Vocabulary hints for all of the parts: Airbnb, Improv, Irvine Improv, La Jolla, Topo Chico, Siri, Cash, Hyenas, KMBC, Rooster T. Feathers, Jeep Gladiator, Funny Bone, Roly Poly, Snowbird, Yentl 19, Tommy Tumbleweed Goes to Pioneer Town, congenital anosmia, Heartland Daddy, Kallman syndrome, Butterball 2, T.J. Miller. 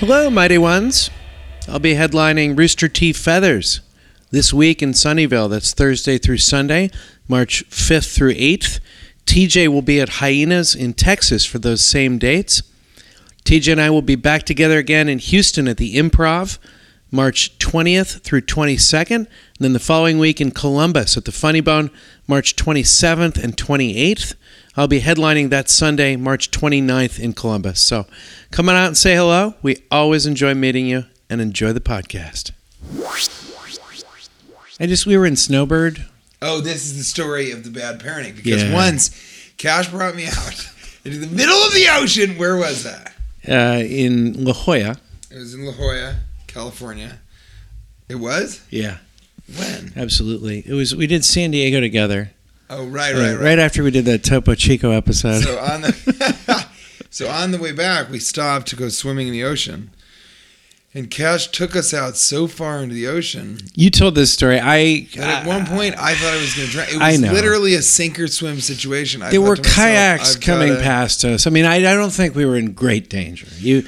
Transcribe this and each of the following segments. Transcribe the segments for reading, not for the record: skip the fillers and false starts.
Hello, Mighty Ones. I'll be headlining Rooster T. Feathers this week in Sunnyvale. That's Thursday through Sunday, March 5th through 8th. T.J. will be at Hyenas in Texas for those same dates. T.J. and I will be back together again in Houston at the Improv, March 20th through 22nd. And then the following week in Columbus at the Funny Bone, March 27th and 28th. I'll be headlining that Sunday, March 29th in Columbus. So come on out and say hello. We always enjoy meeting you, and enjoy the podcast. We were in Snowbird. Oh, this is the story of the bad parenting. Because once, Cash brought me out into the middle of the ocean. Where was that? In La Jolla. It was in La Jolla, California. It was? Yeah. When? Absolutely. It was. We did San Diego together. Oh, right. Right after we did that Topo Chico episode. So on the way back, we stopped to go swimming in the ocean. And Cash took us out so far into the ocean. You told this story. At one point, I thought I was going to drown. It was literally a sink or swim situation. There were kayaks coming past us. I mean, I don't think we were in great danger. We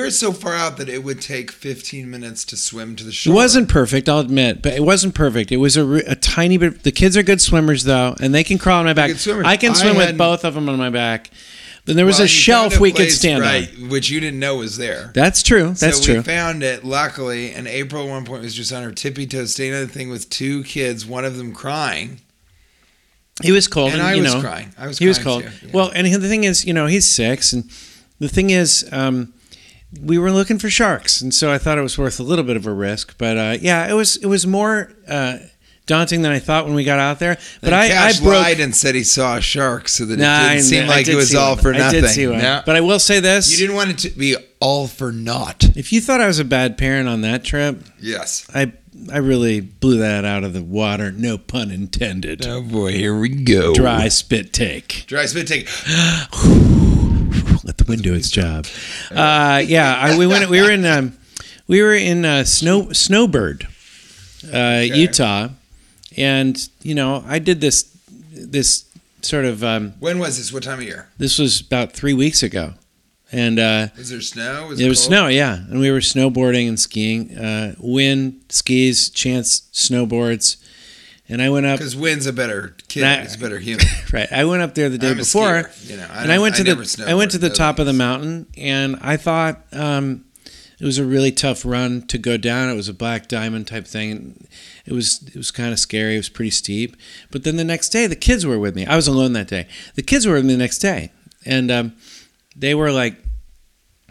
were so far out that it would take 15 minutes to swim to the shore. It wasn't perfect, I'll admit, but it wasn't perfect. It was a tiny bit. The kids are good swimmers, though, and they can crawl on my back. I can swim with both of them on my back. Then there was a shelf we could stand on. Which you didn't know was there. That's true. So we found it, luckily, and April at one point was just on her tippy toes, staying on the thing with two kids, one of them crying. He was cold. And I was crying. He was cold. Too. Yeah. Well, and the thing is, he's 6. And the thing is, we were looking for sharks. And so I thought it was worth a little bit of a risk. But it was more... daunting than I thought when we got out there. But Cash lied and said he saw a shark, so that it didn't seem like it was all for nothing. I did see one. No. But I will say this. You didn't want it to be all for naught. If you thought I was a bad parent on that trip, yes, I really blew that out of the water. No pun intended. Oh, boy, here we go. Dry spit take. Let the wind do its job. We were in Snowbird, Utah. And, I did this sort of... when was this? What time of year? This was about 3 weeks ago. And was there snow? Was it cold? There was snow, yeah. And we were snowboarding and skiing. Wind, skis, Chance, snowboards. And I went up... Because Wind's a better kid. He's a better human. Right. I went up there the day before. I went to the top of the mountain, and I thought... it was a really tough run to go down. It was a black diamond type thing. It was kind of scary. It was pretty steep. But then the next day, the kids were with me. I was alone that day. The kids were with me the next day. And they were like,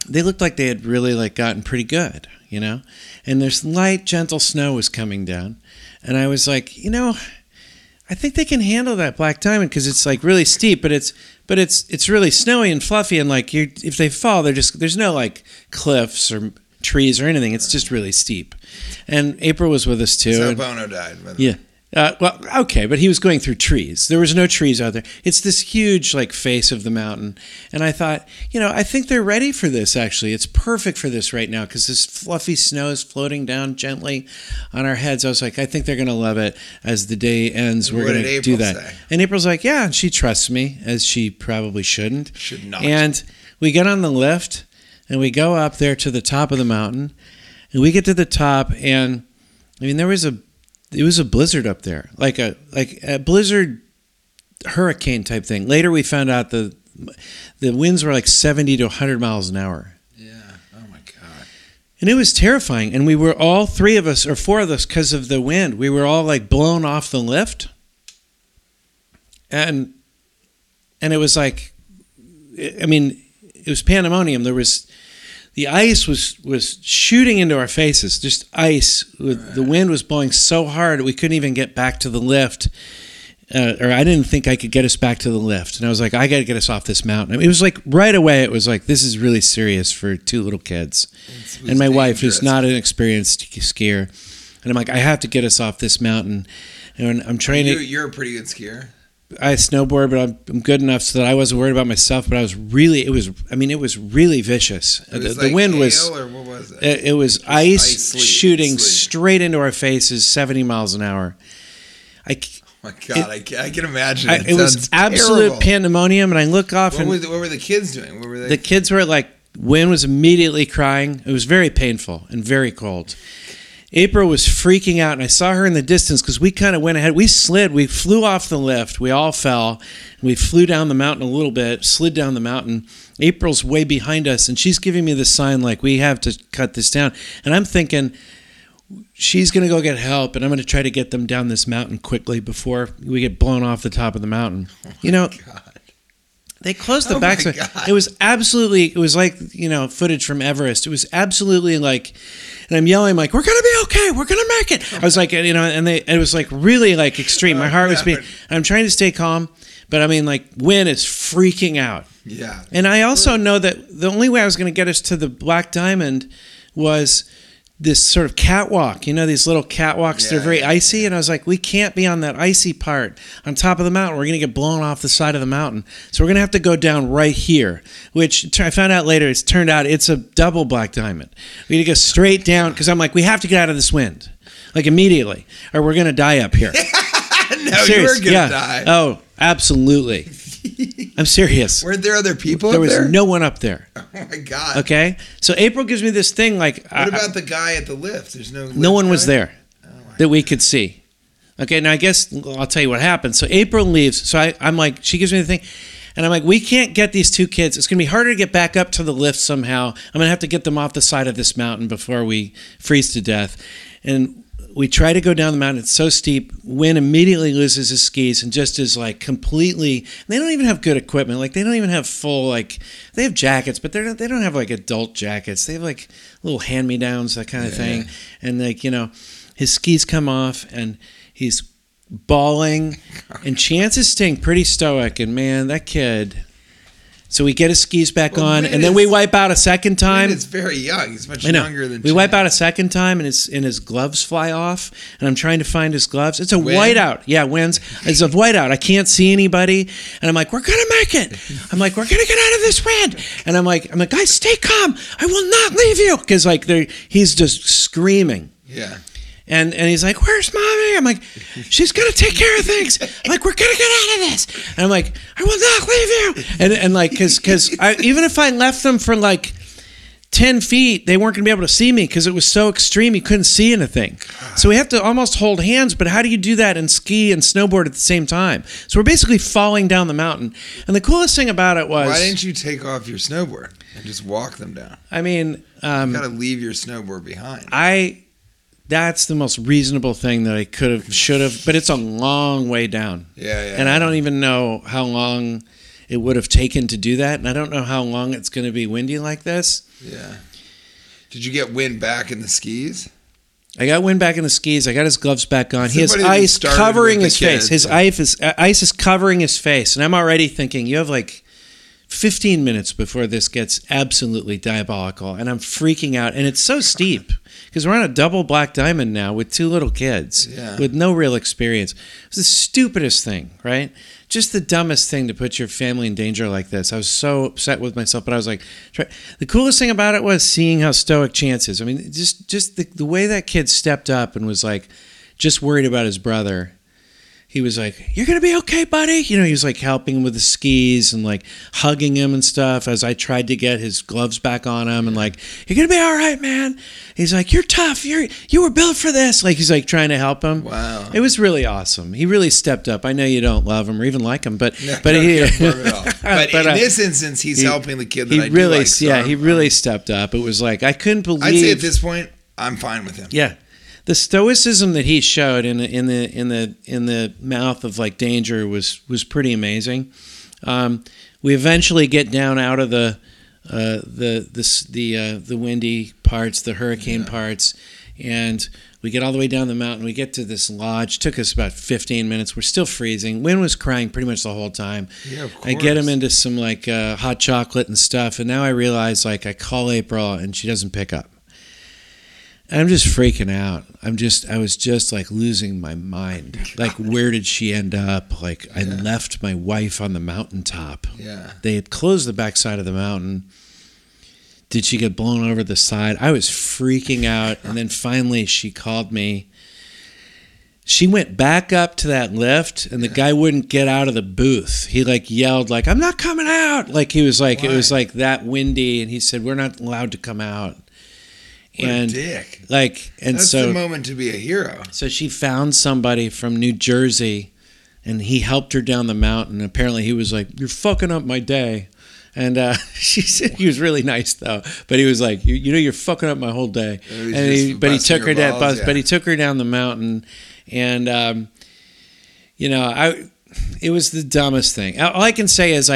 they looked like they had really gotten pretty good, And this light, gentle snow was coming down. And I was like, I think they can handle that black diamond because it's really steep, but it's really snowy and fluffy, and if they fall, there's no cliffs or trees or anything. It's just really steep. And April was with us too. So Bono died. By the way. Okay, but he was going through trees. There was no trees out there. It's this huge face of the mountain, and I thought, I think they're ready for this. Actually, it's perfect for this right now because this fluffy snow is floating down gently on our heads. I was like, I think they're gonna love it. As the day ends, we're gonna do that. And April's like, yeah, and she trusts me, as she probably shouldn't. Should not. And we get on the lift, and we go up there to the top of the mountain, and we get to the top, and there was a... It was a blizzard up there, like a blizzard hurricane type thing. Later, we found out the winds were 70 to 100 miles an hour. Yeah. Oh, my God. And it was terrifying. And we were all three of us, or four of us, because of the wind. We were all blown off the lift. And it was it was pandemonium. There was... The ice was shooting into our faces, just ice. Right. The wind was blowing so hard we couldn't even get back to the lift. or I didn't think I could get us back to the lift. And I was like, I got to get us off this mountain. I mean, it was like right away, it was like, this is really serious for two little kids. And my wife, who's not an experienced skier. And I'm like, I have to get us off this mountain. And I'm trying to... You're a pretty good skier. I snowboard, but I'm good enough so that I wasn't worried about myself. But I was really, it was really vicious. The wind was, or what was it? It was ice shooting straight into our faces, 70 miles an hour. Oh my God, I can imagine. It was absolute pandemonium. And I look off and what were the kids doing? What were they? The kids were like, Wynn was immediately crying. It was very painful and very cold. April was freaking out, and I saw her in the distance because we kind of went ahead. We slid. We flew off the lift. We all fell. We flew down the mountain a little bit, slid down the mountain. April's way behind us, and she's giving me the sign like, we have to cut this down. And I'm thinking, she's going to go get help, and I'm going to try to get them down this mountain quickly before we get blown off the top of the mountain. Oh, you know, God. They closed the backside. It was absolutely, it was like, you know, footage from Everest. It was absolutely like, and I'm yelling like, we're going to be okay. We're going to make it. I was like, you know, and it was like really like extreme. My heart was beating. I'm trying to stay calm, but I mean like Wynn is freaking out. Yeah. And I also know that the only way I was going to get us to the Black Diamond was this sort of catwalk, you know, these little catwalks, they're very icy. And I was like, we can't be on that icy part on top of the mountain. We're going to get blown off the side of the mountain. So we're going to have to go down right here, which I found out later, it's turned out it's a double Black Diamond. We had to go straight down because I'm like, we have to get out of this wind, like immediately, or we're going to die up here. No, you're going to die. Oh, absolutely. I'm serious. Were there other people up there? There was no one up there. Oh, my God. Okay? So April gives me this thing like... What about the guy at the lift? There's no lift guy? No one was there that we could see. Okay, now I guess I'll tell you what happened. So April leaves. So I'm like, she gives me the thing. And I'm like, we can't get these two kids. It's going to be harder to get back up to the lift somehow. I'm going to have to get them off the side of this mountain before we freeze to death. And... we try to go down the mountain. It's so steep. Wynn immediately loses his skis and just is like completely. They don't even have good equipment. Like they don't even have full like. They have jackets, but they don't have like adult jackets. They have like little hand me downs, that kind of thing. And like you know, his skis come off and he's bawling. And Chance is staying pretty stoic. And man, that kid. So we get his skis back on, and then we wipe out a second time. It's very young; he's much younger than. We wipe out a second time, and his gloves fly off. And I'm trying to find his gloves. It's a whiteout. Yeah, Wins. It's a whiteout. I can't see anybody, and I'm like, "We're gonna make it." I'm like, "We're gonna get out of this wind." And I'm like, guys, stay calm. I will not leave you, because like he's just screaming. Yeah. And he's like, where's mommy? I'm like, she's going to take care of things. I'm like, we're going to get out of this. And I'm like, I will not leave you. And like, because even if I left them for like 10 feet, they weren't going to be able to see me because it was so extreme. You couldn't see anything. So we have to almost hold hands. But how do you do that and ski and snowboard at the same time? So we're basically falling down the mountain. And the coolest thing about it was. Why didn't you take off your snowboard and just walk them down? I mean. You got to leave your snowboard behind. That's the most reasonable thing that I should have, but it's a long way down. Yeah. And I don't even know how long it would have taken to do that, and I don't know how long it's going to be windy like this. Yeah. Did you get Wynn back in the skis? I got Wynn back in the skis. I got his gloves back on. He has ice covering his face. His ice is covering his face, and I'm already thinking, you have like 15 minutes before this gets absolutely diabolical, and I'm freaking out, and it's so steep. Because we're on a double Black Diamond now with two little kids with no real experience. It was the stupidest thing, right? Just the dumbest thing to put your family in danger like this. I was so upset with myself, but I was like, the coolest thing about it was seeing how stoic Chance is. I mean, just the way that kid stepped up and was like, just worried about his brother. He was like, you're going to be okay, buddy. You know, he was like helping him with the skis and like hugging him and stuff as I tried to get his gloves back on him and like, you're going to be all right, man. He's like, you're tough. You were built for this. Like he's like trying to help him. Wow. It was really awesome. He really stepped up. I know you don't love him or even like him, but in this instance, he's helping the kid he really stepped up. It was like, I couldn't believe. I'd say at this point, I'm fine with him. Yeah. The stoicism that he showed in the mouth of like danger was pretty amazing. We eventually get down out of the windy parts, the hurricane parts. And we get all the way down the mountain. We get to this lodge. It took us about 15 minutes. We're still freezing. Wynn was crying pretty much the whole time. Yeah, of course. I get him into some like hot chocolate and stuff. And now I realize like I call April and she doesn't pick up. And I'm just freaking out. I was just like losing my mind. Like, where did she end up? Like, yeah. I left my wife on the mountaintop. Yeah. They had closed the backside of the mountain. Did she get blown over the side? I was freaking out. And then finally she called me. She went back up to that lift and the guy wouldn't get out of the booth. He like yelled like, "I'm not coming out." Like he was like, Why? It was like that windy. And he said, "We're not allowed to come out." What and a dick. Like, and that's so the moment to be a hero. So she found somebody from New Jersey and he helped her down the mountain. Apparently he was like, "You're fucking up my day." And she said he was really nice though, but he was like, you know, you're fucking up my whole day." But he took her down the mountain, and you know, it was the dumbest thing. All I can say is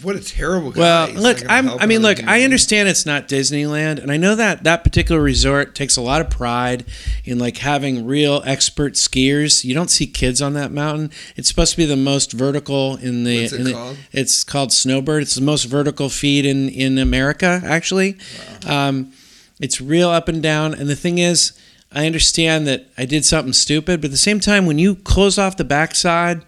what a terrible guy. Well, look, I understand it's not Disneyland, and I know that particular resort takes a lot of pride in like having real expert skiers. You don't see kids on that mountain. It's supposed to be the most vertical in the. It's called Snowbird. It's the most vertical feed in America, actually. Wow. It's real up and down, and the thing is, I understand that I did something stupid, but at the same time, when you close off the backside,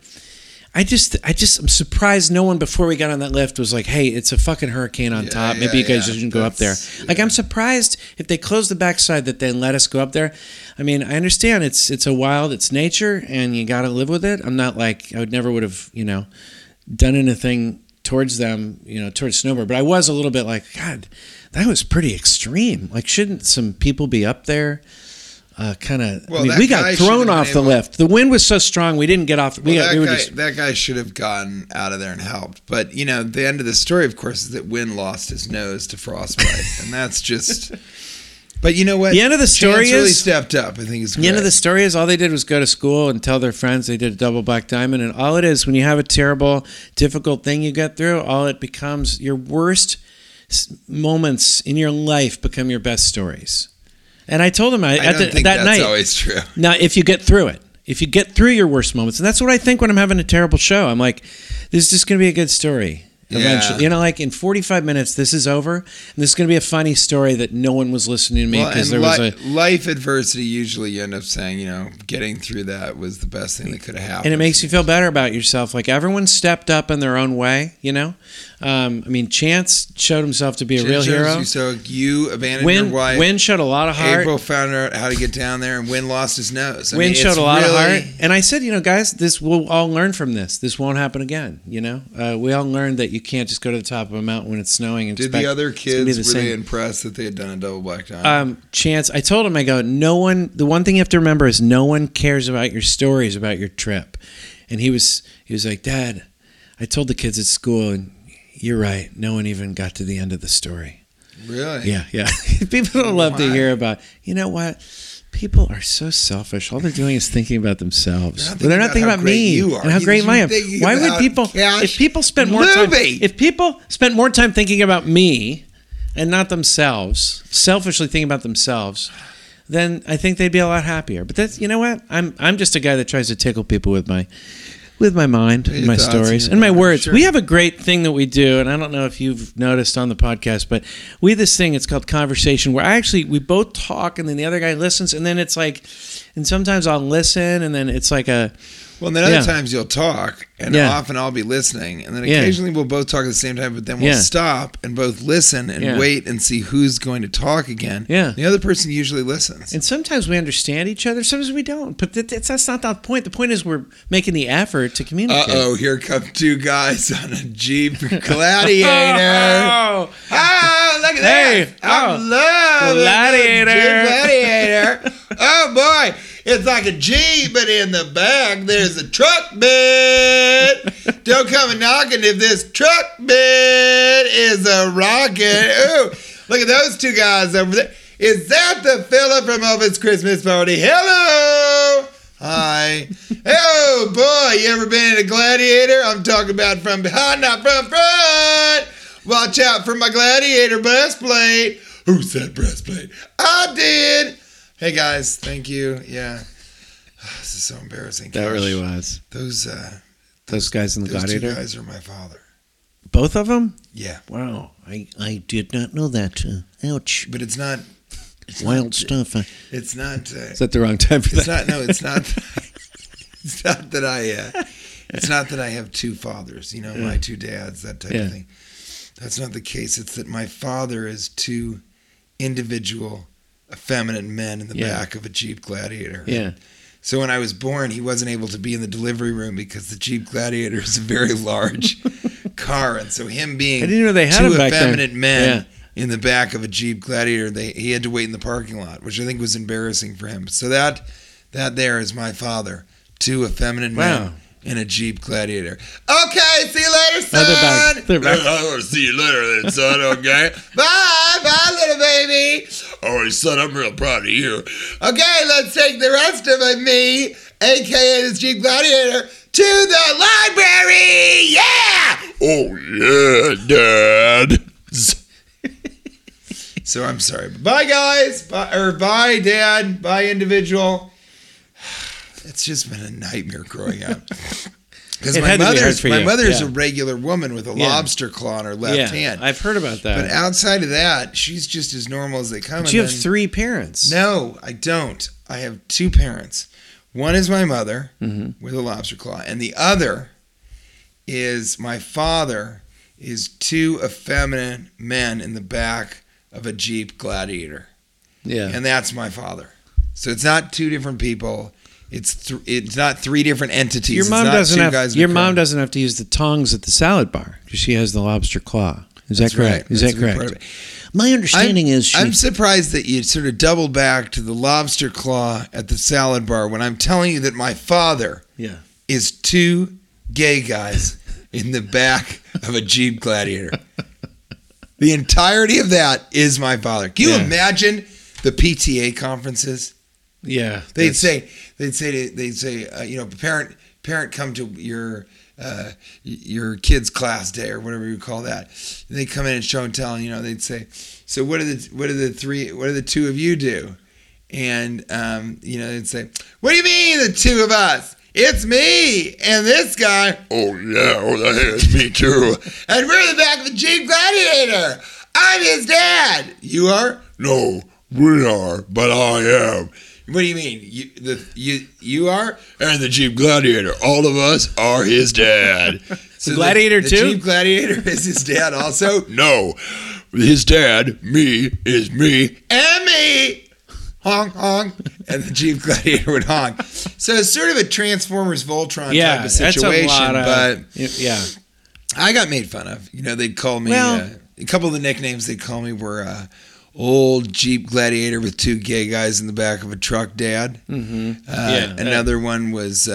I'm surprised no one before we got on that lift was like, "Hey, it's a fucking hurricane on top. Maybe you guys shouldn't go up there." Yeah. Like, I'm surprised if they closed the backside that they let us go up there. I mean, I understand it's nature, and you got to live with it. I'm not like I would never have done anything towards them, towards Snowbird, but I was a little bit like, God, that was pretty extreme. Like, shouldn't some people be up there? We got thrown off the lift. The wind was so strong, we didn't get off. That guy should have gotten out of there and helped. But, the end of the story, of course, is that Wynn lost his nose to frostbite. And that's just... But you know what? The end of the story really stepped up. I think it's great. The end of the story is all they did was go to school and tell their friends they did a double black diamond. And all it is, when you have a terrible, difficult thing you get through, all it becomes your worst moments in your life become your best stories. And I told him that's always true. Now, if you get through your worst moments, and that's what I think when I'm having a terrible show, I'm like, this is just going to be a good story eventually. Yeah. Like in 45 minutes, this is over, and this is going to be a funny story that no one was listening to me because life adversity. Usually, you end up saying, getting through that was the best thing that could have happened, and it makes you feel better about yourself. Like everyone stepped up in their own way, Chance showed himself to be a real hero. So you abandoned your wife. Wynn showed a lot of heart. April found out how to get down there, and Wynn lost his nose. Wynn showed a lot of heart, and I said, guys, this we'll all learn from this. This won't happen again. We all learned that you can't just go to the top of a mountain when it's snowing. And did the other kids really impressed that they had done a double black diamond? Chance, I told him, I go, the one thing you have to remember is no one cares about your stories about your trip, and he was like, Dad, I told the kids at school and. You're right. No one even got to the end of the story. Really? Yeah. People don't love to hear about. You know what? People are so selfish. All they're doing is thinking about themselves. They're not thinking about me and how great I am. Why would people? If people spent more time thinking about me and not themselves, selfishly thinking about themselves, then I think they'd be a lot happier. But that's I'm just a guy that tries to tickle people with my. With my mind, and my stories, and my words. Sure. We have a great thing that we do, and I don't know if you've noticed on the podcast, but we have this thing, it's called Conversation, where we both talk, and then the other guy listens, and then it's like, and sometimes I'll listen, and then it's like a... Well, and then other times you'll talk, and often I'll be listening, and then occasionally we'll both talk at the same time, but then we'll stop and both listen and wait and see who's going to talk again. Yeah. The other person usually listens. And sometimes we understand each other, sometimes we don't, but that's not the point. The point is we're making the effort to communicate. Uh-oh, here come two guys on a Jeep Gladiator. Oh, look at that. I'm loving Gladiator. Oh, boy. It's like a Jeep, but in the back there's a truck bed. Don't come and knocking if this truck bed is a rocket. Ooh, look at those two guys over there. Is that the fella from Elvis' Christmas Party? Hello. Hi. Oh, boy, you ever been in a Gladiator? I'm talking about from behind, not from front. Watch out for my Gladiator breastplate. Who said breastplate? I did. Hey guys, thank you. Yeah, this is so embarrassing. That Cash. Really was. Those guys in the Gladiator. Those two guys are my father. Both of them? Yeah. Wow, I did not know that. Ouch. But it's not. It's wild stuff. It's not. Is that the wrong time for it's that? Not, no, it's not. It's not that I. It's not that I have two fathers. You know, my two dads. That type of thing. That's not the case. It's that my father is two individual, effeminate men in the back of a Jeep Gladiator. Yeah. So when I was born, he wasn't able to be in the delivery room because the Jeep Gladiator is a very large car, and so him being I didn't know they had two effeminate men. Yeah. In the back of a Jeep Gladiator, he had to wait in the parking lot, which I think was embarrassing for him. So that there is my father, two effeminate men in a Jeep Gladiator. Okay, see you later, son. Oh, they're back. I'll see you later, then, son. Okay, bye, little baby. All right, son, I'm real proud of you. Okay, let's take the rest of me, aka this Jeep Gladiator, to the library. Yeah. Oh yeah, Dad. So I'm sorry. Bye, guys. Bye, Dad. Bye, individual. It's just been a nightmare growing up. Because my mother's a regular woman with a lobster claw on her left hand. I've heard about that. But outside of that, she's just as normal as they come. But you have three parents. No, I don't. I have two parents. One is my mother with a lobster claw, and the other is my father is two effeminate men in the back of a Jeep Gladiator. Yeah. And that's my father. So it's not two different people. It's not three different entities. Your mom doesn't have to use the tongs at the salad bar because she has the lobster claw. Is that correct? Right. Is that correct? My understanding is I'm surprised that you sort of doubled back to the lobster claw at the salad bar when I'm telling you that my father is two gay guys in the back of a Jeep Gladiator. The entirety of that is my father. Can you imagine the PTA conferences? Yeah, they'd say, you know, parent, come to your kid's class day or whatever you call that. And they come in and show and tell, and, you know, they'd say, so what do the two of you do? And you know, they'd say, what do you mean the two of us? It's me and this guy. Oh, yeah. Oh, that is me, too. And we're in the back of the Jeep Gladiator. I'm his dad. You are? No, we are, but I am. What do you mean? You are? And the Jeep Gladiator. All of us are his dad. So Gladiator, too? The Jeep Gladiator is his dad also? No. His dad, me, is me and me. Honk, honk, and the Jeep Gladiator would honk. So it's sort of a Transformers Voltron type of situation. That's a lot of, but I got made fun of. You know, they'd call me, a couple of the nicknames they'd call me were old Jeep Gladiator with two gay guys in the back of a truck dad. Mm-hmm. Another one was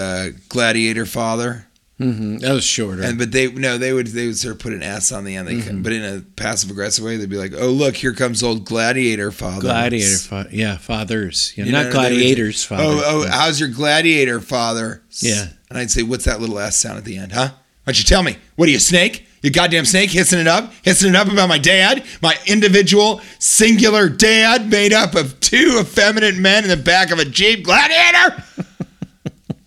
Gladiator Father. Mm-hmm. That was shorter. But they would sort of put an S on the end. They couldn't, but in a passive aggressive way, they'd be like, "Oh look, here comes old Gladiator Father." Gladiator fathers, not gladiators. Fathers. Oh, how's your Gladiator Father? Yeah, and I'd say, "What's that little S sound at the end, huh? Why'd you tell me? What are you, snake? You goddamn snake, hissing it up about my dad, my individual singular dad, made up of two effeminate men in the back of a Jeep Gladiator."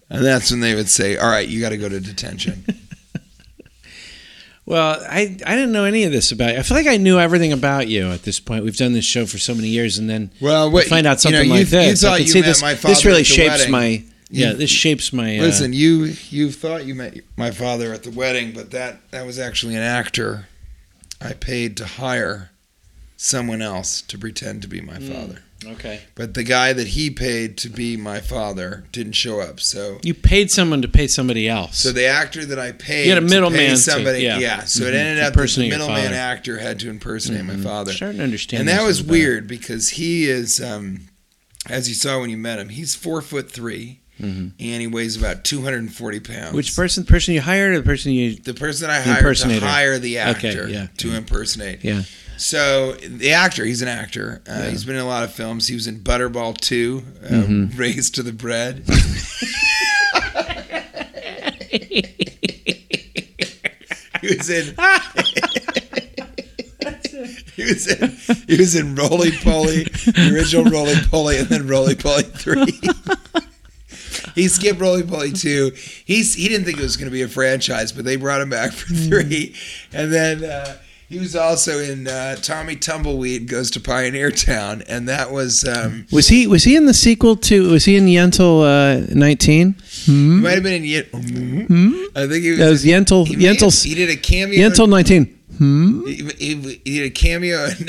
And that's when they would say, all right, you got to go to detention. Well, I didn't know any of this about you. I feel like I knew everything about you at this point. We've done this show for so many years, and then find out something like this. You thought you met my father at the wedding. This really shapes my... Yeah, this shapes my... Listen, you thought you met my father at the wedding, but that was actually an actor I paid to hire someone else to pretend to be my father. Okay. But the guy that he paid to be my father didn't show up, so... You paid someone to pay somebody else. So the actor that I paid... You had a middleman. Somebody, So it ended up that the middleman actor had to impersonate my father. I'm starting to understand. And that was weird because he is, as you saw when you met him, he's 4'3", and he weighs about 240 pounds. Which person? The person you hired or the person you... The person I hired to hire the actor to impersonate. Yeah. So the actor, he's an actor. He's been in a lot of films. He was in Butterball 2, Raised to the Bread. He was in... He was in Roly Poly, the original Roly Poly, and then Roly Poly 3. He skipped Roly Poly 2. He didn't think it was going to be a franchise, but they brought him back for 3. And then he was also in Tommy Tumbleweed Goes to Pioneer Town, and that was he in the sequel to? Was he in Yentl 19? He might have been in Yentl. I think he was. That was Yentl. He did a cameo. Yentl 19. He did a cameo in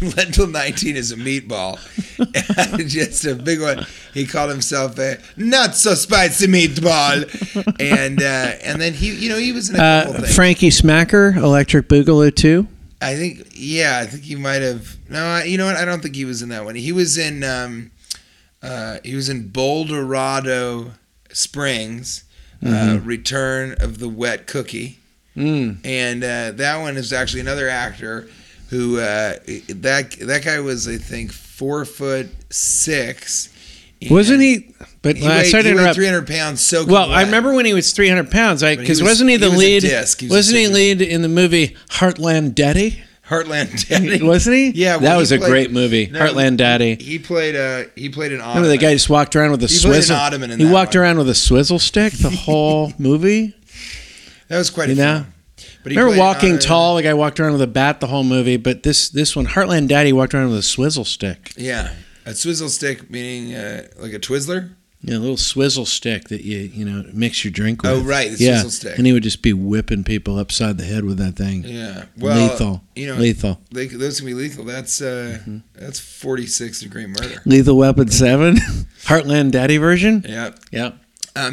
Yentl 19 is a meatball. Just a big one. He called himself a not so spicy meatball. And then he was in a couple things. Frankie Smacker, Electric Boogaloo 2. I think he might have. No, you know what? I don't think he was in that one. He was in Boulderado Springs, Return of the Wet Cookie. And that one is actually another actor who that guy was, I think, 4'6". Wasn't he? But he weighed 300 pounds. So well, I remember when he was 300 pounds. Because wasn't he the lead? Wasn't he lead in the movie Heartland Daddy? Heartland Daddy, wasn't he? Yeah, well, that was a great movie. No, Heartland Daddy. He played an ottoman. Remember the guy just walked around with a swizzle. An ottoman in he that walked one. Around with a swizzle stick the whole movie. That was quite a film. But remember Walking Tall? The guy walked around with a bat the whole movie, but this one, Heartland Daddy, walked around with a swizzle stick. Yeah, a swizzle stick meaning like a Twizzler? Yeah, a little swizzle stick that you mix your drink with. Oh, right, the swizzle stick. And he would just be whipping people upside the head with that thing. Yeah, well, lethal. Lethal. Those can be lethal. That's 46 Degree Murder. Lethal Weapon 7, Heartland Daddy version. Yep.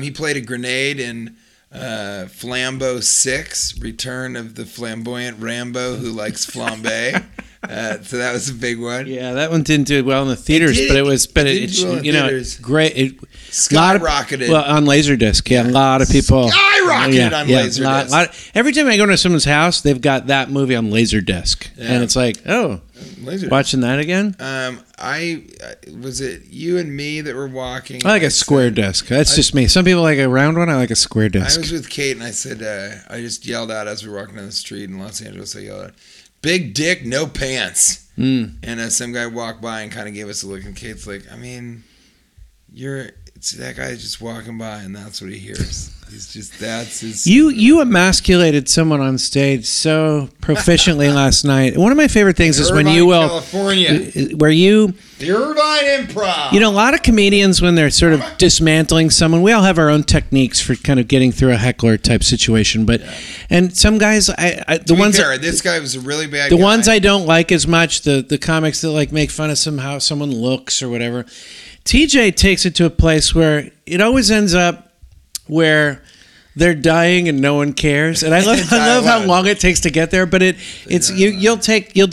He played a grenade in Flambo 6: Return of the Flamboyant Rambo, who likes flambe. So that was a big one. Yeah, that one didn't do well in the theaters, but it was great. It skyrocketed. Well, on Laserdisc, yeah, a lot of people skyrocketed on Laserdisc. Every time I go to someone's house, they've got that movie on Laserdisc, and it's like, oh, Laserdisc. Watching that again. Was it you and me that were walking? I like a square disc. That's just me. Some people like a round one. I like a square disc. I was with Kate, and I said, I just yelled out as we were walking down the street in Los Angeles. I yelled out, "Big dick, no pants." And some guy walked by and kind of gave us a look. And Kate's like, I mean, that guy's just walking by, and that's what he hears. He's just that's his. You emasculated someone on stage so proficiently last night. One of my favorite things is when you will, California, where you the Irvine Improv. You know, a lot of comedians when they're sort of dismantling someone. We all have our own techniques for kind of getting through a heckler type situation, but and some guys, this guy was a really bad. The guy. Ones I don't like as much, the comics that like make fun of how someone looks or whatever. T.J. takes it to a place where it always ends up where they're dying and no one cares, and I love how long it takes to get there. But you'll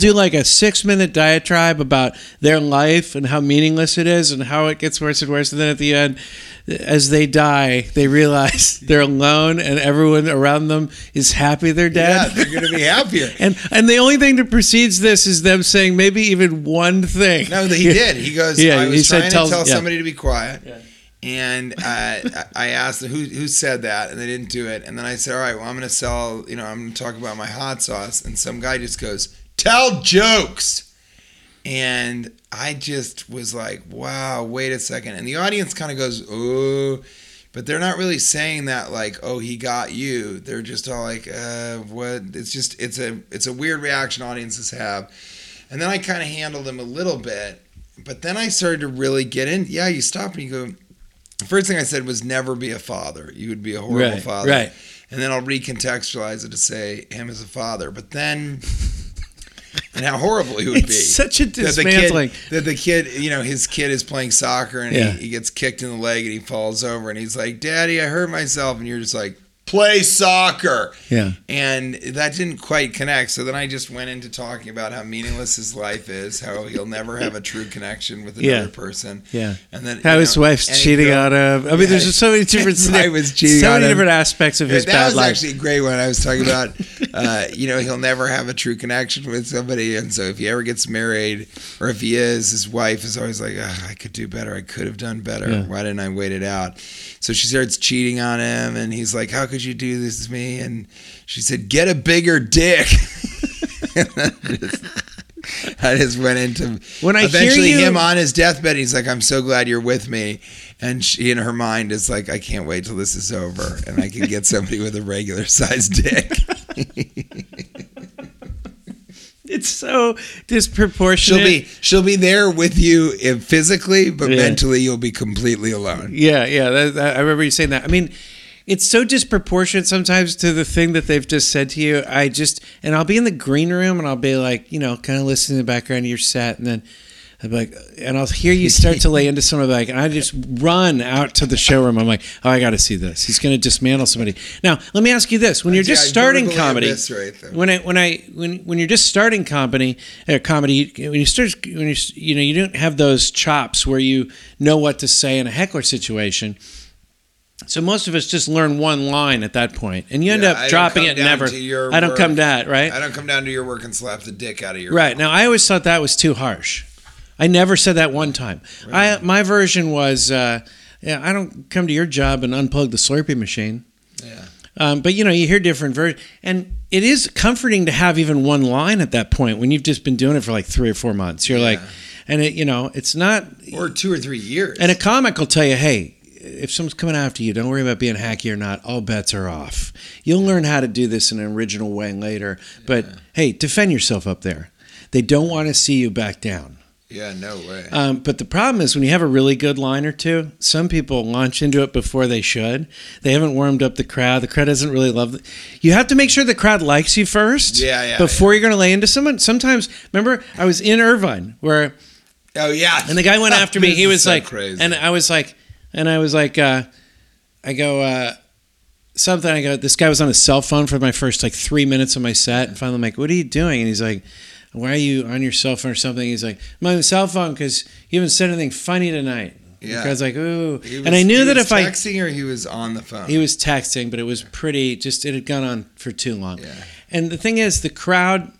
do like a 6-minute diatribe about their life and how meaningless it is and how it gets worse and worse, and then at the end, as they die, they realize they're alone and everyone around them is happy they're dead. Yeah, they're gonna be happier. and the only thing that precedes this is them saying maybe even one thing. No, he did. He goes, yeah, I was trying to tell somebody to be quiet. Yeah. And I asked them who said that, and they didn't do it. And then I said, all right, well, I'm going to sell, I'm going to talk about my hot sauce. And some guy just goes, tell jokes. And I just was like, wow, wait a second. And the audience kind of goes, oh, but they're not really saying that like, oh, he got you. They're just all like, what? It's just, it's a weird reaction audiences have. And then I kind of handled them a little bit, but then I started to really get in. Yeah, you stop and you go, the first thing I said was never be a father. You would be a horrible father. Right. And then I'll recontextualize it to say him as a father. But then, and how horrible he would be. Such a dismantling. That the kid, his kid is playing soccer and he gets kicked in the leg and he falls over and he's like, Daddy, I hurt myself. And you're just like, play soccer. Yeah. And that didn't quite connect. So then I just went into talking about how meaningless his life is, how he'll never have a true connection with another person. Yeah. And then how his wife's cheating on him. I mean, there's just so many different aspects of his bad life. That was actually a great one. I was talking about, he'll never have a true connection with somebody. And so if he ever gets married, or if he is, his wife is always like, oh, I could do better. I could have done better. Yeah. Why didn't I wait it out? So she starts cheating on him. And he's like, how could you do this to me? And she said, get a bigger dick. I just went into when I eventually hear you, him on his deathbed. He's like, "I'm so glad you're with me," and she, in her mind, is like, "I can't wait till this is over and I can get somebody with a regular sized dick." It's so disproportionate. She'll be there with you physically, but mentally you'll be completely alone. Yeah. I remember you saying that. I mean, it's so disproportionate sometimes to the thing that they've just said to you. And I'll be in the green room and I'll be like, kind of listening in the background of your set, and then I'll be like, and I'll hear you start to lay into someone, like, and I just run out to the showroom. I'm like, oh, I got to see this. He's going to dismantle somebody. Now, let me ask you this: when you're just starting comedy, when you're just starting comedy, when you you don't have those chops where you know what to say in a heckler situation. So most of us just learn one line at that point, and you end up dropping it. I don't come down to your work and slap the dick out of your mouth. Now, I always thought that was too harsh. I never said that one time. Right. My version was, I don't come to your job and unplug the Slurpee machine. Yeah. But you hear different versions, and it is comforting to have even one line at that point when you've just been doing it for like 3 or 4 months. You're like, and it, it's not, or 2 or 3 years. And a comic will tell you, hey, if someone's coming after you, don't worry about being hacky or not. All bets are off. You'll learn how to do this in an original way later. But hey, defend yourself up there. They don't want to see you back down. Yeah, no way. But the problem is when you have a really good line or two, some people launch into it before they should. They haven't warmed up the crowd. The crowd doesn't really love it. You have to make sure the crowd likes you first before you're going to lay into someone. Sometimes, remember, I was in Irvine where... Oh, yeah. And the guy went after me. He was so like... Crazy. And I was like, I go... something, I go, this guy was on his cell phone for my first like 3 minutes of my set. And finally I'm like, what are you doing? And he's like... Why are you on your cell phone or something? He's like, I'm on the cell phone because you haven't said anything funny tonight. Yeah. Because I was like, ooh. And I knew that if I... He was texting or he was on the phone? He was texting, but it was pretty... Just it had gone on for too long. Yeah. And the thing is, the crowd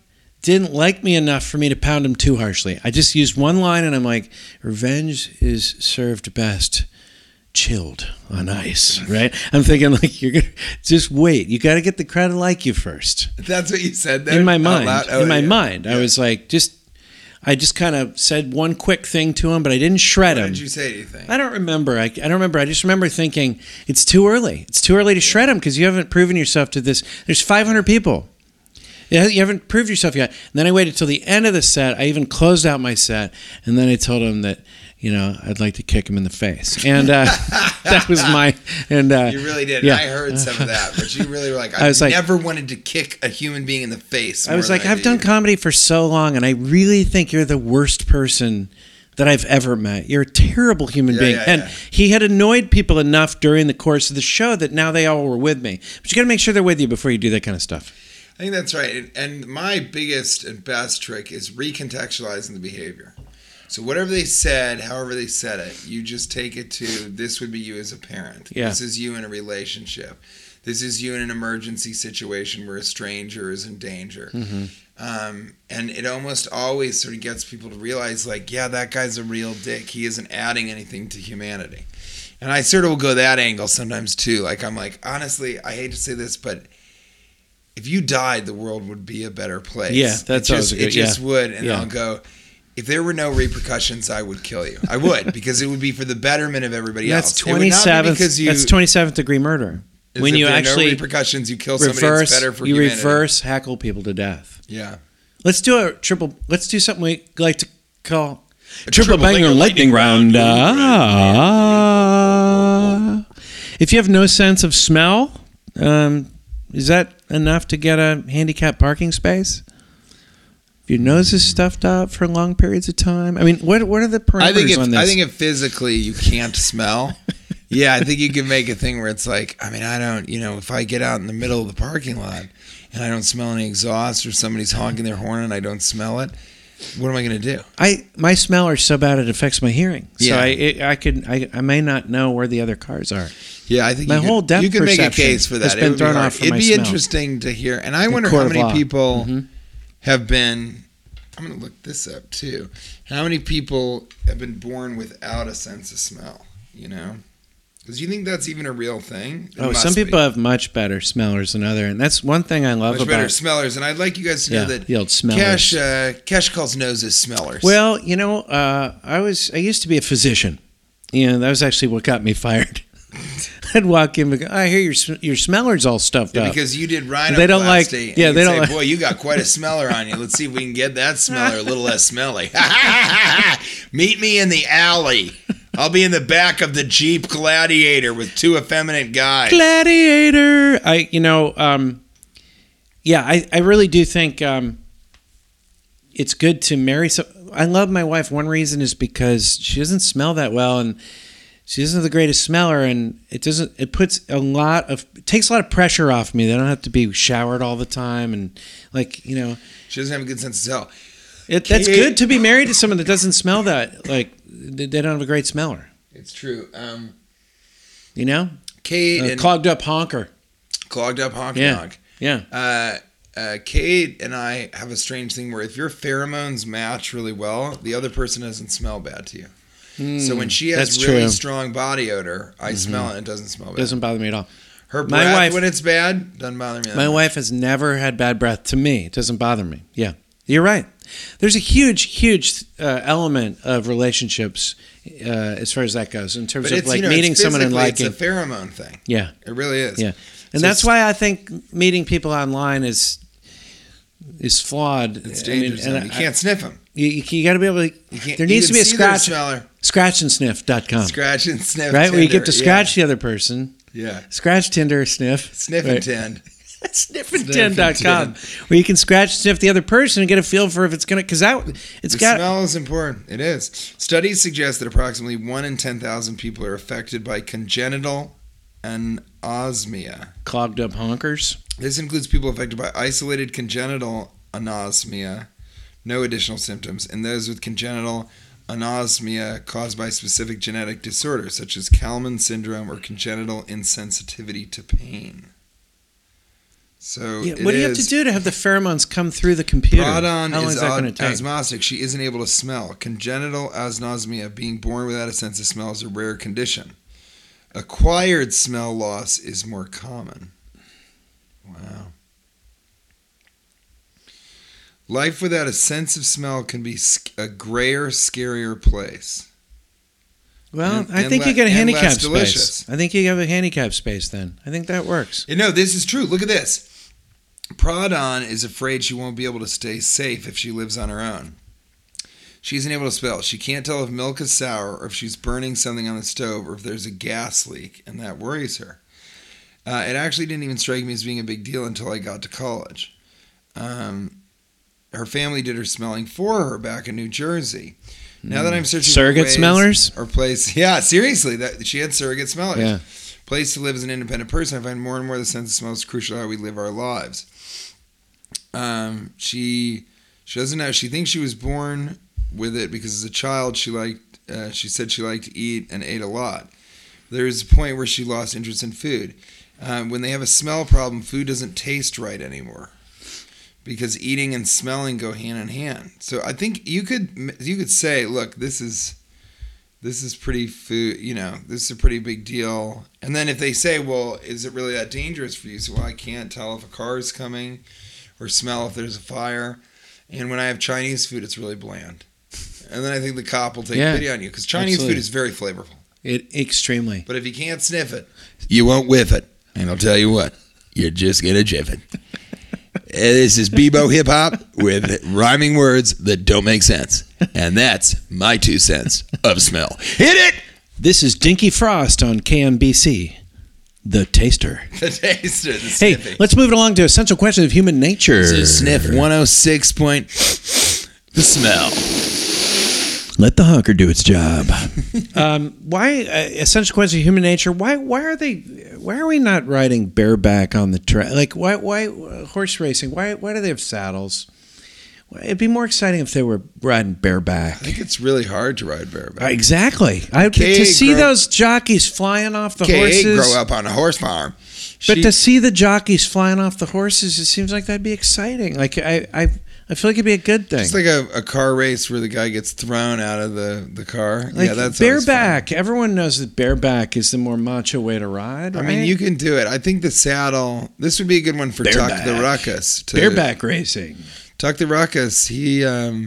didn't like me enough for me to pound him too harshly. I just used one line and I'm like, revenge is served best chilled on ice, right? I'm thinking like, you're gonna just wait. You got to get the crowd to like you first. That's what you said there? In my mind. I was like, I just kind of said one quick thing to him, but I didn't shred him. Did you say anything? I don't remember. I just remember thinking it's too early. It's too early to shred him because you haven't proven yourself to this. There's 500 people. You haven't proved yourself yet. And then I waited till the end of the set. I even closed out my set, and then I told him that I'd like to kick him in the face, and that was my. And you really did. Yeah. I heard some of that, but you really were like, I never wanted to kick a human being in the face. I was like, I've done comedy for so long, and I really think you're the worst person that I've ever met. You're a terrible human being, and he had annoyed people enough during the course of the show that now they all were with me. But you got to make sure they're with you before you do that kind of stuff. I think that's right. And my biggest and best trick is recontextualizing the behavior. So whatever they said, however they said it, you just take it to, this would be you as a parent. Yeah. This is you in a relationship. This is you in an emergency situation where a stranger is in danger. Mm-hmm. And it almost always sort of gets people to realize, like, yeah, that guy's a real dick. He isn't adding anything to humanity. And I sort of will go that angle sometimes too. Like, I'm like, honestly, I hate to say this, but... if you died, the world would be a better place. Yeah, that's always good. It just would. And I'll go, if there were no repercussions, I would kill you. I would, because it would be for the betterment of everybody else. That's 27th degree murder. When you actually... no repercussions, you kill somebody that's better for humanity. You reverse hackle people to death. Yeah. Let's do something we like to call triple banger lightning round. If you have no sense of smell, is that enough to get a handicapped parking space? If your nose is stuffed up for long periods of time? I mean, what are the parameters on this? I think if physically you can't smell, I think you can make a thing where it's like, I mean, I don't, if I get out in the middle of the parking lot and I don't smell any exhaust or somebody's honking their horn and I don't smell it, what am I going to do? My smell is so bad it affects my hearing. So I may not know where the other cars are. Yeah, I think my whole depth perception. You could make a case for that. Been thrown off. It'd be interesting to hear. And I wonder how many people have been. I'm going to look this up too. How many people have been born without a sense of smell? Because you think that's even a real thing? It some people have much better smellers than others, and that's one thing I love about better smellers. And I'd like you guys to know that the old Cash, Cash calls noses smellers. Well, you know, I used to be a physician. You know, that was actually what got me fired. I'd walk in and go, I hear your smeller's all stuffed up. Because you did rhinoplasty. They don't like, they don't say, boy, you got quite a smeller on you. Let's see if we can get that smeller a little less smelly. Meet me in the alley. I'll be in the back of the Jeep Gladiator with two effeminate guys. Gladiator. I really do think it's good to marry. So I love my wife. One reason is because she doesn't smell that well, and she isn't the greatest smeller, and it takes a lot of pressure off me. They don't have to be showered all the time, and she doesn't have a good sense of smell. That's good to be married to someone that doesn't smell that. Like, they don't have a great smeller. It's true. Cade and clogged up honker. Yeah. Dog. Yeah. Cade and I have a strange thing where if your pheromones match really well, the other person doesn't smell bad to you. So when she has really strong body odor, I smell it and it doesn't smell bad. Doesn't bother me at all. Her breath, when it's bad, doesn't bother me. My wife has never had bad breath. To me, it doesn't bother me. Yeah, you're right. There's a huge element of relationships as far as that goes in terms of meeting someone and liking. It's a pheromone thing. Yeah, it really is. Yeah, and that's why I think meeting people online is flawed. It's dangerous. And you can't sniff them. You got to be able to. There needs to be a scratchandsniff.com. Scratch and sniff. Right, Tinder, where you get to scratch the other person. Yeah. Scratch, Tinder, sniff. Sniff and tend. Sniffandtend.com, where you can sniff the other person and get a feel for if it's going to, because smell is important. It is. Studies suggest that approximately 1 in 10,000 people are affected by congenital anosmia. Clogged up honkers. This includes people affected by isolated congenital anosmia, no additional symptoms, and those with congenital anosmia caused by specific genetic disorders, such as Kallman syndrome or congenital insensitivity to pain. So what do you have to do to have the pheromones come through the computer? How long is that going to take? Osmotic. She isn't able to smell. Congenital anosmia, being born without a sense of smell, is a rare condition. Acquired smell loss is more common. Wow. Life without a sense of smell can be a grayer, scarier place. Well, I think you get a handicap space. I think you have a handicap space then. I think that works. You know, this is true. Look at this. Pradhan is afraid she won't be able to stay safe if she lives on her own. She isn't able to smell. She can't tell if milk is sour or if she's burning something on the stove or if there's a gas leak, and that worries her. It actually didn't even strike me as being a big deal until I got to college. Her family did her smelling for her back in New Jersey. Now that I'm searching surrogate for smellers or place, seriously, that she had surrogate smellers. Yeah, place to live as an independent person. I find more and more the sense of smell is crucial to how we live our lives. She doesn't know. She thinks she was born with it because as a child she said she liked to eat and ate a lot. There is a point where she lost interest in food. When they have a smell problem, food doesn't taste right anymore, because eating and smelling go hand in hand. So I think you could say, look, this is pretty food, this is a pretty big deal. And then if they say, well, is it really that dangerous for you? So, I can't tell if a car is coming or smell if there's a fire. And when I have Chinese food, it's really bland. And then I think the cop will take pity on you, because Chinese food is very flavorful. It extremely. But if you can't sniff it, you won't whiff it. And I'll tell you what, you're just going to jiff it. This is Bebo Hip Hop with rhyming words that don't make sense. And that's my 2 cents of smell. Hit it! This is Dinky Frost on KMBC. The Taster. The Taster. The sniffing. Hey, let's move it along to Essential Questions of Human Nature. This is Sniff 106. The smell. Let the honker do its job. Why Essential Questions of Human Nature? Why are we not riding bareback on the track? Like, why horse racing? Why do they have saddles? It'd be more exciting if they were riding bareback. I think it's really hard to ride bareback. Exactly. Those jockeys flying off the horses. Grow up on a horse farm. But to see the jockeys flying off the horses, it seems like that'd be exciting. Like I I feel like it'd be a good thing. It's like a car race where the guy gets thrown out of the car. Like, yeah, that's bareback. Everyone knows that bareback is the more macho way to ride. Right? I mean, you can do it. I think the saddle. This would be a good one for bareback. Tuck the Ruckus. Bareback racing. Tuck the Ruckus. He, I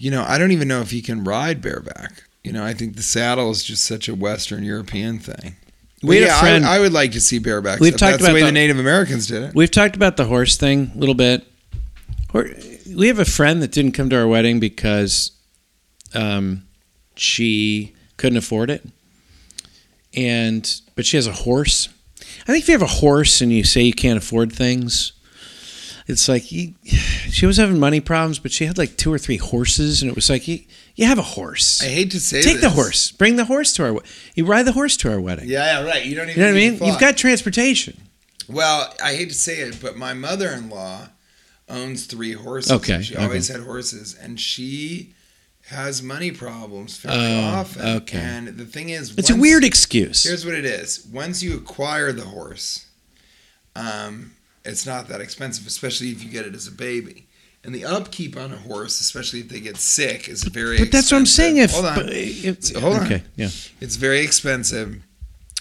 don't even know if he can ride bareback. You know, I think the saddle is just such a Western European thing. We had a friend. I would like to see bareback. That's the way the Native Americans did it. We've talked about the horse thing a little bit. We have a friend that didn't come to our wedding because she couldn't afford it, but she has a horse. I think if you have a horse and you say you can't afford things, it's like she was having money problems, but she had like 2 or 3 horses, and it was like you have a horse. I hate to say this. Take the horse. Bring the horse to our wedding. You ride the horse to our wedding. Yeah, right. You don't even. You know what I mean? You've got transportation. Well, I hate to say it, but my mother-in-law owns 3 horses. Okay. She always had horses, and she has money problems fairly often. Okay. And the thing is, it's a weird excuse. Here's what it is: once you acquire the horse, it's not that expensive, especially if you get it as a baby. And the upkeep on a horse, especially if they get sick, is very. But that's expensive. What I'm saying. Hold on. Okay. Yeah. It's very expensive.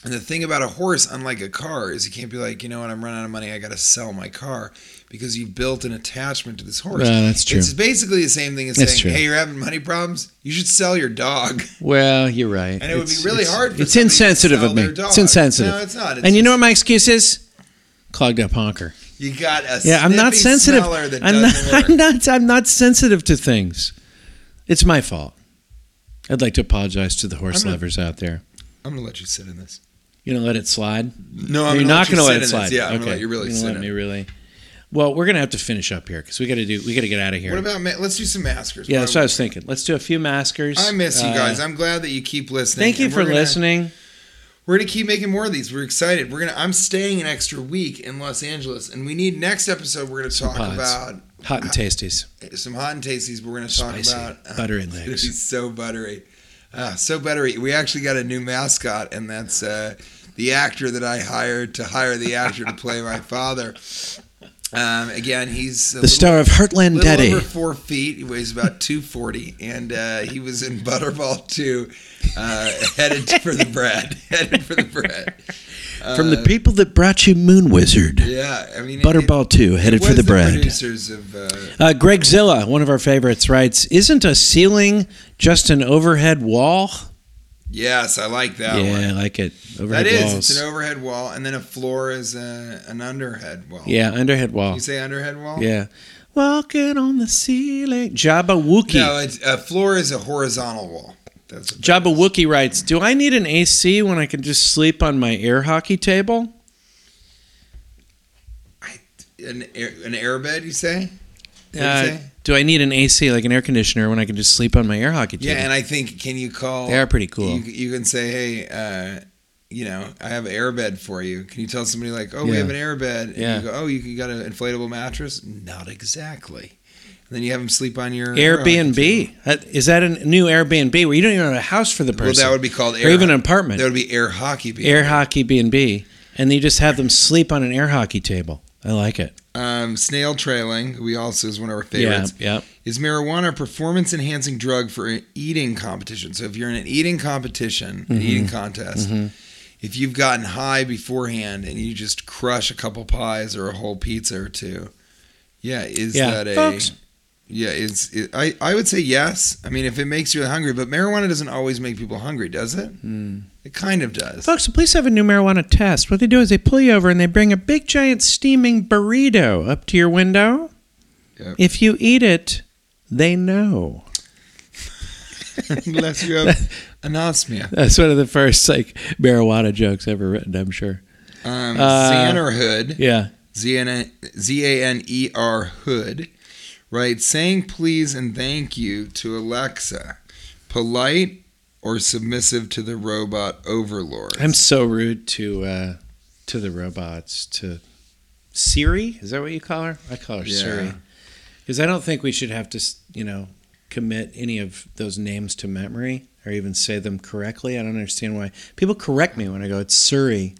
And the thing about a horse, unlike a car, is you can't be like, you know what, I'm running out of money, I got to sell my car, because you've built an attachment to this horse. Well, that's true. It's basically the same thing as saying, hey, you're having money problems, you should sell your dog. Well, you're right. And it would be really hard for somebody to sell their dog. It's insensitive of me. It's insensitive. No, it's not. You know what my excuse is? Clogged up honker. You got a I'm not sensitive. I'm not sensitive to things. It's my fault. I'd like to apologize to the horse lovers out there. I'm going to let you sit in this. You gonna let it slide? No, I'm not gonna let it slide. Yeah, I'm gonna let you really sit in it. Let me really. Well, we're gonna have to finish up here because we gotta get out of here. What about let's do some maskers? Yeah, that's what I was thinking. Let's do a few maskers. I miss you guys. I'm glad that you keep listening. Thank you for listening. We're gonna keep making more of these. We're excited. I'm staying an extra week in Los Angeles, and we need next episode. We're gonna talk about hot and tasties. Some hot and tasties. We're gonna talk about buttery legs. It's so buttery. So buttery. We actually got a new mascot, and that's the actor that I hired to hire the actor to play my father. Again, he's the star of Heartland Daddy. Over 4 feet. He weighs about 240, and he was in Butterball 2, headed for the bread. From the people that brought you Moon Wizard. Yeah, I mean Butterball 2, headed for the bread. Producers of Greg Zilla, one of our favorites, writes, "Isn't a ceiling just an overhead wall?" Yes, I like that one. Yeah, I like it. Overhead that is, walls. It's an overhead wall, and then a floor is an underhead wall. Yeah, underhead wall. Did you say underhead wall? Yeah. Walking on the ceiling. Jabba Wookie. No, a floor is a horizontal wall. Jabba Wookie writes, "Do I need an AC when I can just sleep on my air hockey table?" An air bed, you say? Do I need an AC, like an air conditioner, when I can just sleep on my air hockey table? Yeah, and I think, can you call... They are pretty cool. You can say, hey, I have an air bed for you. Can you tell somebody, like, we have an air bed? And you go, you got an inflatable mattress? Not exactly. And then you have them sleep on your Airbnb. Is that a new Airbnb where you don't even have a house for the person? Well, that would be called air, or even an apartment. That would be air hockey B&B. Air hockey B&B, and you just have them sleep on an air hockey table. I like it. Snail trailing, we also is one of our favorites. Yeah. Is marijuana a performance-enhancing drug for an eating competition? So if you're in an eating competition, an eating contest, if you've gotten high beforehand and you just crush a couple pies or a whole pizza or two, that a folks. Yeah, I would say yes. I mean, if it makes you hungry, but marijuana doesn't always make people hungry, does it? Mm. It kind of does. Folks, the police have a new marijuana test. What they do is they pull you over and they bring a big, giant, steaming burrito up to your window. Yep. If you eat it, they know. Unless you have anosmia. That's one of the first marijuana jokes ever written, I'm sure. Zannerhood. Yeah. Z-A-N-E-R Hood. Right, saying please and thank you to Alexa. Polite or submissive to the robot overlords? I'm so rude to the robots. To Siri? Is that what you call her? I call her Siri. Because I don't think we should have to, commit any of those names to memory or even say them correctly. I don't understand why. People correct me when I go, it's Siri.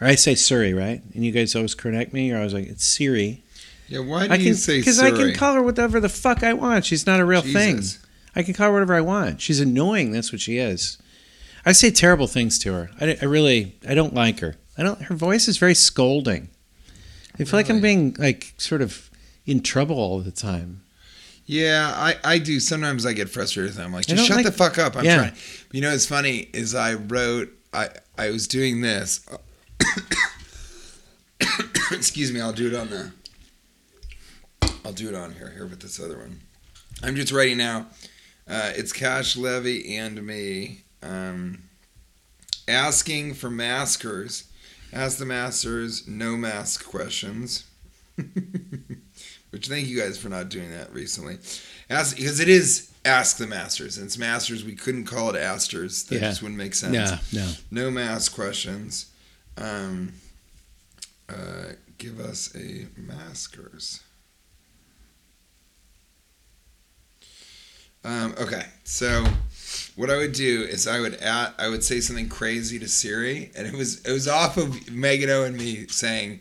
Or I say Siri, right? And you guys always correct me. You're always like, it's Siri. Yeah, why do you say Suri? Because I can call her whatever the fuck I want. She's not a real thing. I can call her whatever I want. She's annoying. That's what she is. I say terrible things to her. I don't like her. Her voice is very scolding. I feel like I'm being sort of in trouble all the time. Yeah, I do. Sometimes I get frustrated with them. I'm like, just shut the fuck up. I'm trying. You know, it's funny is I was doing this. Excuse me. I'll do it on here with this other one. I'm just writing now. It's Cash, Levy, and me. Asking for maskers. Ask the masters no mask questions. Which thank you guys for not doing that recently. Because it is Ask the Masters. And it's Masters. We couldn't call it Asters. That just wouldn't make sense. No. No mask questions. Give us a maskers. Okay, so what I would do is I would say something crazy to Siri, and it was off of Megan O and me saying,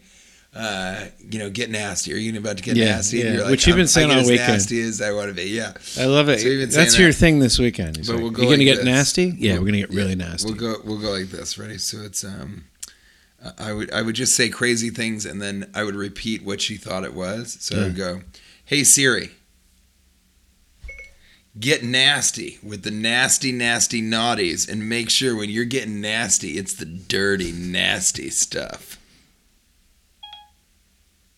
get nasty. Are you about to get nasty? Yeah. And you're like, which you've been saying all weekend. As nasty as I want to be. Yeah, I love it. So that's your thing this weekend. But we'll go. You're gonna get nasty. Yeah, we're gonna get really nasty. We'll go like this. Ready? So it's I would just say crazy things, and then I would repeat what she thought it was. So I would go, "Hey Siri, get nasty with the nasty, nasty naughties, and make sure when you're getting nasty, it's the dirty, nasty stuff."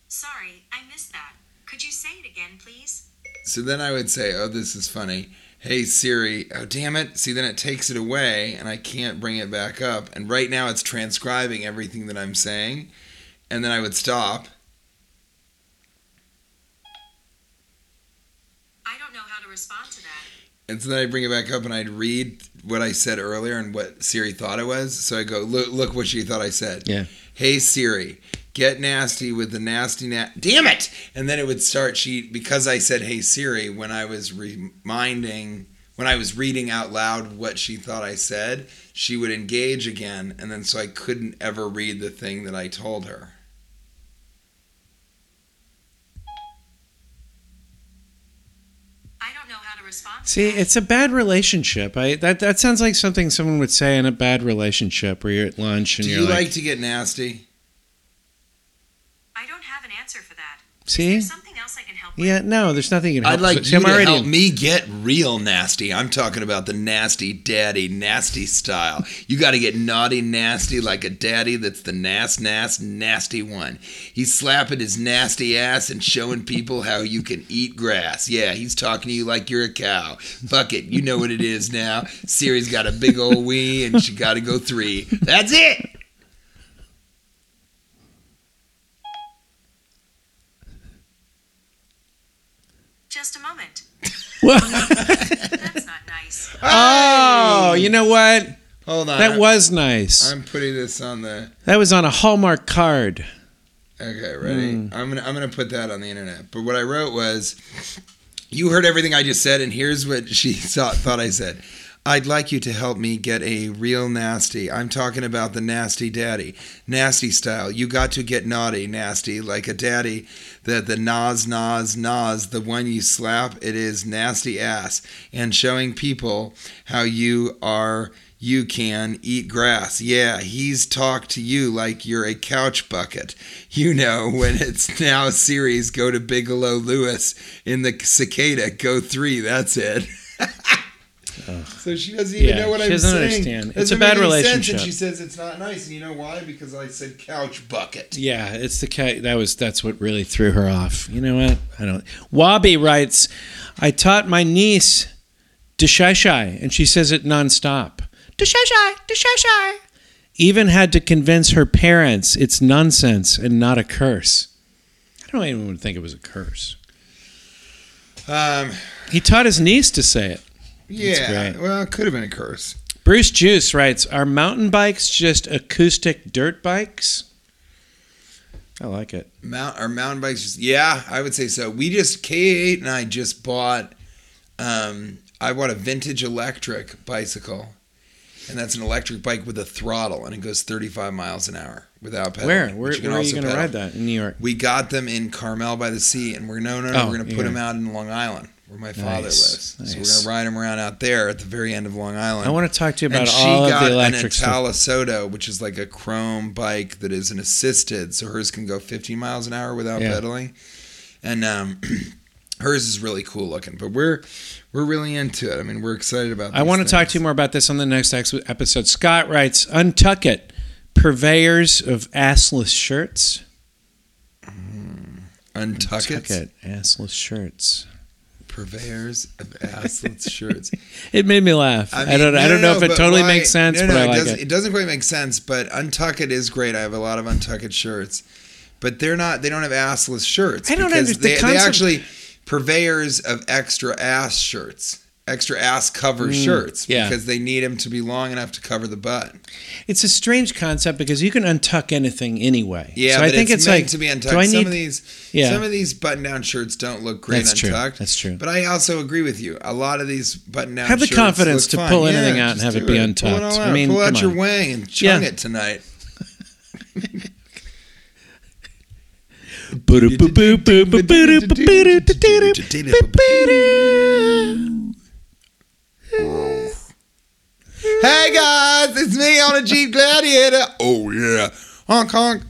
Sorry, I missed that. Could you say it again, please? So then I would say, oh, this is funny. Hey, Siri. Oh, damn it. See, then it takes it away, and I can't bring it back up. And right now it's transcribing everything that I'm saying. And then I would stop. I don't know how to respond to that. And so then I bring it back up, and I'd read what I said earlier and what Siri thought it was. So I go, look what she thought I said. Yeah. Hey, Siri, get nasty with the nasty damn it! And then it would start. Because I said, "Hey Siri," when I was when I was reading out loud what she thought I said, she would engage again, and then so I couldn't ever read the thing that I told her. I don't know how to respond. See, it's a bad relationship. That sounds like something someone would say in a bad relationship, where you're at lunch and you're like, "Do you like to get nasty?" See? Is there something else I can help with? Yeah, no, there's nothing you can help with. I'd like you to help me get real nasty. I'm talking about the nasty daddy, nasty style. You got to get naughty, nasty like a daddy that's the nasty one. He's slapping his nasty ass and showing people how you can eat grass. Yeah, he's talking to you like you're a cow. Fuck it. You know what it is now. Siri's got a big old wee and she got to go 3. That's it. Just a moment. What? That's not nice. Oh, you know what? Hold on. That was nice. I'm putting this on the... That was on a Hallmark card. Okay, ready? I'm gonna put that on the internet. But what I wrote was, you heard everything I just said, and here's what she thought I said. I'd like you to help me get a real nasty. I'm talking about the nasty daddy. Nasty style. You got to get naughty, nasty, like a daddy. The nas, the one you slap, it is nasty ass. And showing people how you can eat grass. Yeah, he's talked to you like you're a couch bucket. You know, when it's now series, go to Bigelow Lewis in the cicada, go 3, that's it. So she doesn't even know what I'm saying. She doesn't understand. It's a bad relationship. And she says it's not nice. And you know why? Because I said couch bucket. Yeah, it's the cat. That's what really threw her off. You know what? I don't. Wabi writes, I taught my niece deshashai, and she says it nonstop. Deshashai, deshashai. Even had to convince her parents it's nonsense and not a curse. I don't even think it was a curse. He taught his niece to say it. Yeah, well, it could have been a curse. Bruce Juice writes, are mountain bikes just acoustic dirt bikes? I like it. Are mountain bikes just... Yeah, I would say so. We just... K8 and I just bought... I bought a vintage electric bicycle. and that's an electric bike with a throttle, and it goes 35 miles an hour without pedaling. Where are you going to ride that in New York? We got them in Carmel by the Sea, and we're going to put them out in Long Island, where my father lives. Nice. So we're going to ride them around out there at the very end of Long Island. I want to talk to you about all of the electric stuff. And she got an Italo Soto, which is like a chrome bike that is an assisted, so hers can go 50 miles an hour without pedaling. And hers is really cool looking, but we're really into it. I mean, we're excited about this. I want to talk to you more about this on the next episode. Scott writes, Untuck It, purveyors of assless shirts. Untuck it, assless shirts. Purveyors of assless shirts. It made me laugh. I mean, I don't know if it totally makes sense, but I like it. It doesn't quite make sense, but Untuck It is great. I have a lot of Untuck It shirts. But they don't have assless shirts. I don't understand. They actually purveyors of extra ass shirts, extra ass cover shirts, because they need them to be long enough to cover the butt. It's a strange concept because you can untuck anything anyway. Yeah, so but I think it's meant to be untucked. Some of these button-down shirts don't look great untucked. That's true. But I also agree with you. A lot of these button-down shirts have the confidence to pull anything out and have it be untucked. Pull out your wang and chung it tonight. Hey guys, it's me on a Jeep Gladiator. Oh yeah, honk honk.